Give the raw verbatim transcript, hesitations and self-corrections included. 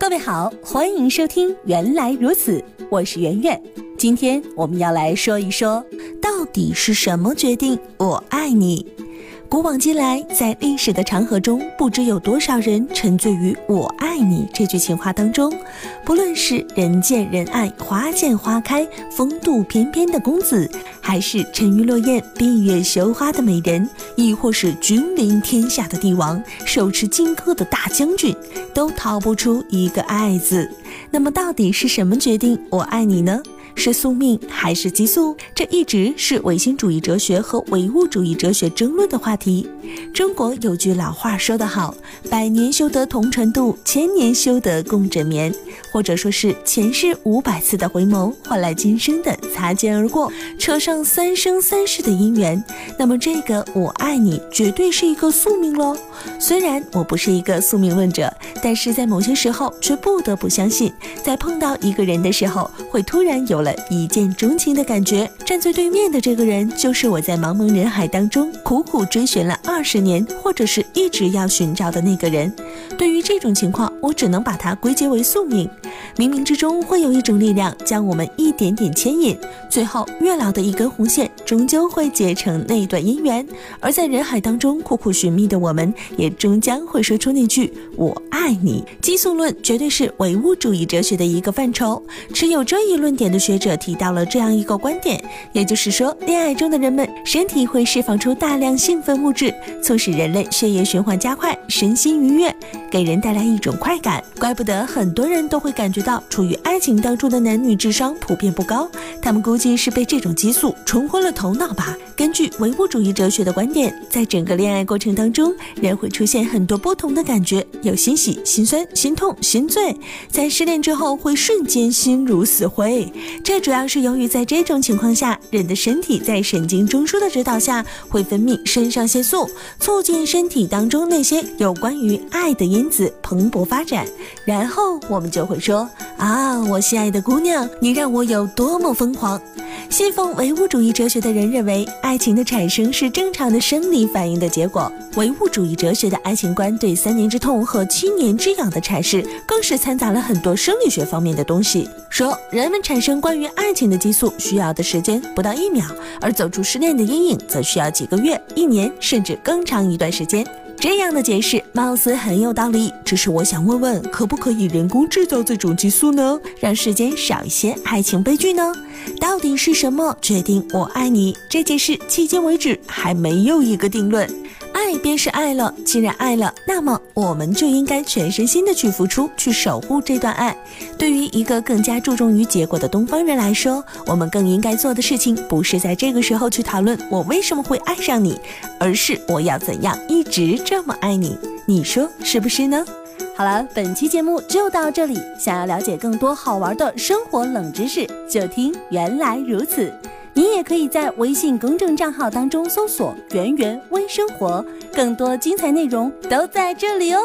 各位好，欢迎收听《原来如此》，我是圆圆。今天我们要来说一说，到底是什么决定我爱你？古往今来，在历史的长河中，不知有多少人沉醉于我爱你这句情话当中。不论是人见人爱、花见花开、风度翩翩的公子，还是沉鱼落雁、闭月羞花的美人，亦或是君临天下的帝王、手持荆轲的大将军，都逃不出一个爱字。那么到底是什么决定我爱你呢？是宿命还是激素？这一直是唯心主义哲学和唯物主义哲学争论的话题。中国有句老话说得好，百年修得同船渡，千年修得共枕眠，或者说是前世五百次的回眸换来今生的擦肩而过，扯上三生三世的姻缘。那么这个我爱你绝对是一个宿命咯。虽然我不是一个宿命论者，但是在某些时候却不得不相信，在碰到一个人的时候，会突然有了一见钟情的感觉。站在对面的这个人，就是我在茫茫人海当中苦苦追寻了二十年，或者是一直要寻找的那个人。对于这种情况，我只能把它归结为宿命。冥冥之中会有一种力量将我们一点点牵引，最后月老的一根红线终究会结成那段姻缘。而在人海当中苦苦寻觅的我们，也终将会说出那句我爱你。激素论绝对是唯物主义哲学的一个范畴，持有这一论点的学者提到了这样一个观点，也就是说，恋爱中的人们身体会释放出大量兴奋物质，促使人类血液循环加快，身心愉悦，给人带来一种快感。怪不得很多人都会感觉到处于爱情当中的男女智商普遍不高，他们估计是被这种激素冲昏了头脑吧。根据唯物主义哲学的观点，在整个恋爱过程当中，人会出现很多不同的感觉，有欣喜、心酸、心痛、心醉，在失恋之后会瞬间心如死灰。这主要是由于在这种情况下，人的身体在神经中枢的指导下会分泌肾上腺素，促进身体当中那些有关于爱的因子蓬勃发展。然后我们就会说，啊，我心爱的姑娘，你让我有多么疯狂。信奉唯物主义哲学的人认为，爱情的产生是正常的生理反应的结果。唯物主义哲学的爱情观对三年之痛和七年之痒的阐释，更是掺杂了很多生理学方面的东西，说人们产生关于爱情的激素需要的时间不到一秒，而走出失恋的阴影则需要几个月、一年，甚至更长一段时间。这样的解释貌似很有道理，只是我想问问，可不可以人工制造这种激素呢？让世间少一些爱情悲剧呢？到底是什么决定我爱你？这件事迄今为止还没有一个定论。爱便是爱了，既然爱了，那么我们就应该全身心的去付出，去守护这段爱。对于一个更加注重于结果的东方人来说，我们更应该做的事情，不是在这个时候去讨论我为什么会爱上你，而是我要怎样一直这么爱你。你说是不是呢？好了，本期节目就到这里。想要了解更多好玩的生活冷知识，就听原来如此。你也可以在微信公众账号当中搜索“圆圆微生活”，更多精彩内容都在这里哦。